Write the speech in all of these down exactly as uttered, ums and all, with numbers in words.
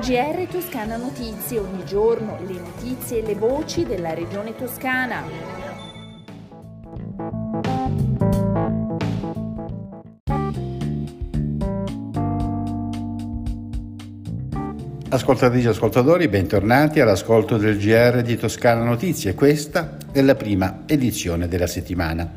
G R Toscana Notizie, ogni giorno le notizie e le voci della regione toscana. Ascoltatrici e ascoltatori, bentornati all'ascolto del G R di Toscana Notizie. Questa è la prima edizione della settimana.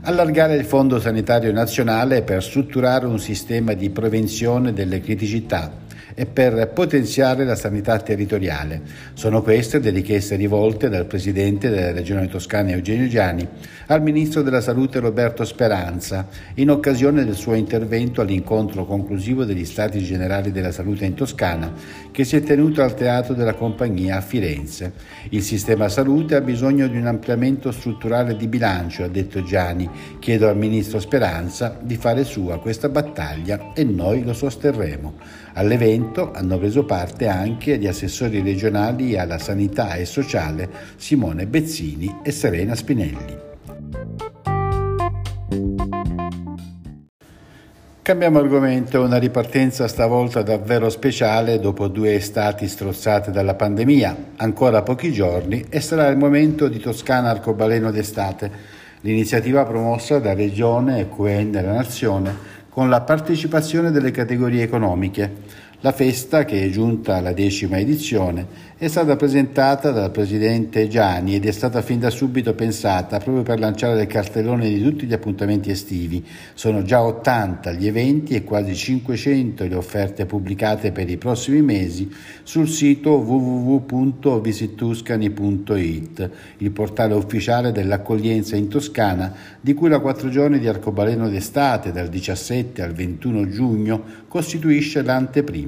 Allargare il Fondo Sanitario Nazionale per strutturare un sistema di prevenzione delle criticità e per potenziare la sanità territoriale. Sono queste le richieste rivolte dal Presidente della Regione Toscana Eugenio Giani al Ministro della Salute Roberto Speranza in occasione del suo intervento all'incontro conclusivo degli Stati Generali della Salute in Toscana che si è tenuto al Teatro della Compagnia a Firenze. Il sistema salute ha bisogno di un ampliamento strutturale di bilancio, ha detto Giani. Chiedo al Ministro Speranza di fare sua questa battaglia e noi lo sosterremo. All'evento hanno preso parte anche gli assessori regionali alla sanità e sociale Simone Bezzini e Serena Spinelli. Cambiamo argomento, una ripartenza stavolta davvero speciale dopo due estati strozzate dalla pandemia. Ancora pochi giorni e sarà il momento di Toscana Arcobaleno d'estate, l'iniziativa promossa da Regione e Q N La Nazione con la partecipazione delle categorie economiche. La festa, che è giunta alla decima edizione, è stata presentata dal Presidente Giani ed è stata fin da subito pensata proprio per lanciare il cartellone di tutti gli appuntamenti estivi. Sono già ottanta gli eventi e quasi cinquecento le offerte pubblicate per i prossimi mesi sul sito w w w punto visittuscani punto i t, il portale ufficiale dell'accoglienza in Toscana, di cui la quattro giorni di Arcobaleno d'estate dal diciassette al ventuno giugno costituisce l'anteprima.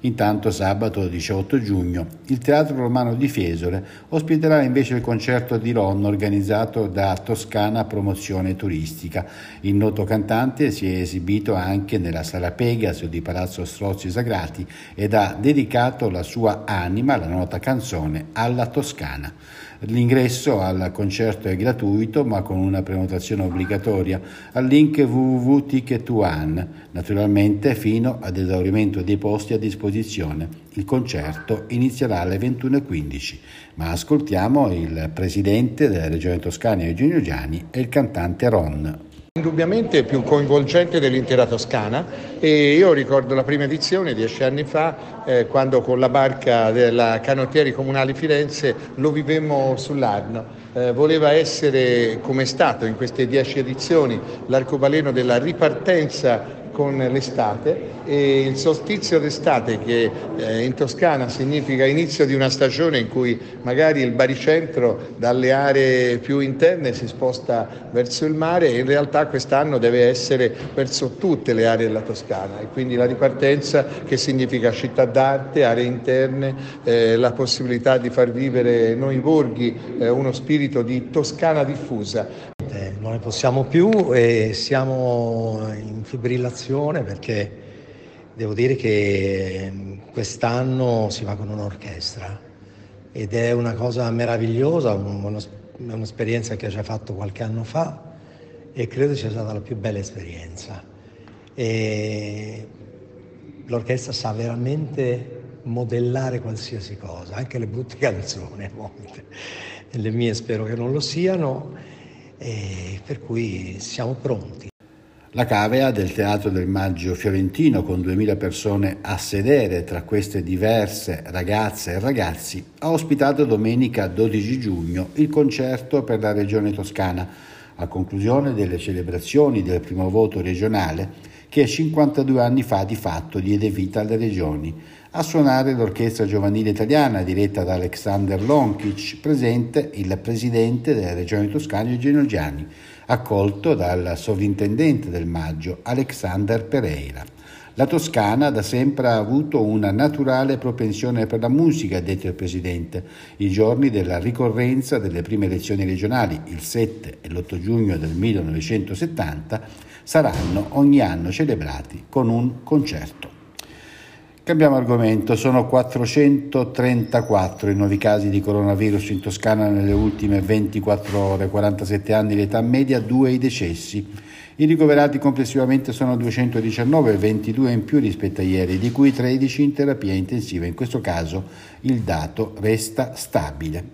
Intanto sabato diciotto giugno il Teatro Romano di Fiesole ospiterà invece il concerto di Ron organizzato da Toscana Promozione Turistica. Il noto cantante si è esibito anche nella sala Pegaso di Palazzo Strozzi Sagrati ed ha dedicato la sua anima, la nota canzone, alla Toscana. L'ingresso al concerto è gratuito ma con una prenotazione obbligatoria al link w w w punto ticket uno, naturalmente fino ad esaurimento dei posti a disposizione. Il concerto inizierà alle ventuno e quindici, ma ascoltiamo il Presidente della Regione Toscana Eugenio Giani e il cantante Ron. Indubbiamente è più coinvolgente dell'intera Toscana e io ricordo la prima edizione dieci anni fa eh, quando con la barca della Canottieri Comunali Firenze lo vivemmo sull'Arno. Eh, voleva essere, come è stato in queste dieci edizioni, l'arcobaleno della ripartenza con l'estate e il solstizio d'estate che eh, in Toscana significa inizio di una stagione in cui magari il baricentro dalle aree più interne si sposta verso il mare e in realtà quest'anno deve essere verso tutte le aree della Toscana e quindi la ripartenza che significa città d'arte, aree interne, eh, la possibilità di far vivere noi borghi eh, uno spirito di Toscana diffusa. Non ne possiamo più e siamo in fibrillazione perché devo dire che quest'anno si va con un'orchestra ed è una cosa meravigliosa, un'esperienza che ho già fatto qualche anno fa e credo sia stata la più bella esperienza. E l'orchestra sa veramente modellare qualsiasi cosa, anche le brutte canzoni a volte, le mie spero che non lo siano. E per cui siamo pronti. La cavea del Teatro del Maggio Fiorentino con duemila persone a sedere, tra queste diverse ragazze e ragazzi, ha ospitato domenica dodici giugno il concerto per la Regione Toscana a conclusione delle celebrazioni del primo voto regionale che cinquantadue anni fa di fatto diede vita alle regioni. A suonare l'Orchestra Giovanile Italiana diretta da Alexander Lonkic, presente il Presidente della Regione Toscana Eugenio Giani, accolto dal Sovrintendente del Maggio Alexander Pereira. La Toscana da sempre ha avuto una naturale propensione per la musica, ha detto il Presidente. I giorni della ricorrenza delle prime elezioni regionali, il sette e l'otto giugno del millenovecentosettanta, saranno ogni anno celebrati con un concerto. Cambiamo argomento, sono quattrocentotrentaquattro i nuovi casi di coronavirus in Toscana nelle ultime ventiquattro ore, quarantasette anni l'età media, due i decessi. I ricoverati complessivamente sono duecentodiciannove, ventidue in più rispetto a ieri, di cui tredici in terapia intensiva. In questo caso il dato resta stabile.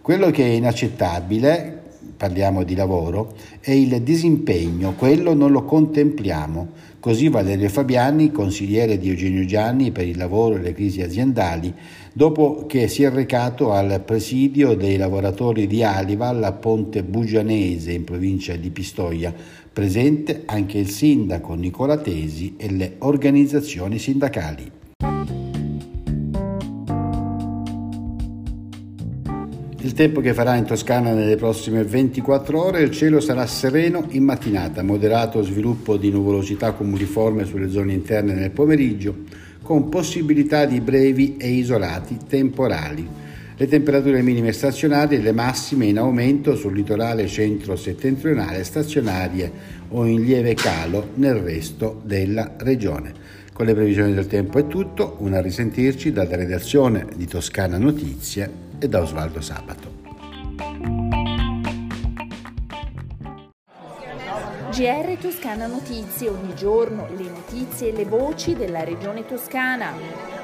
Quello che è inaccettabile, parliamo di lavoro, è il disimpegno, quello non lo contempliamo. Così Valerio Fabiani, consigliere di Eugenio Giani per il lavoro e le crisi aziendali, dopo che si è recato al presidio dei lavoratori di Alival a Ponte Bugianese in provincia di Pistoia, presente anche il sindaco Nicola Tesi e le organizzazioni sindacali. Il tempo che farà in Toscana nelle prossime ventiquattro ore, il cielo sarà sereno in mattinata, moderato sviluppo di nuvolosità cumuliforme sulle zone interne nel pomeriggio, con possibilità di brevi e isolati temporali. Le temperature minime stazionarie e le massime in aumento sul litorale centro-settentrionale, stazionarie o in lieve calo nel resto della regione. Con le previsioni del tempo è tutto, una risentirci dalla redazione di Toscana Notizie e da Osvaldo Sabato. G R Toscana Notizie, ogni giorno le notizie e le voci della regione Toscana.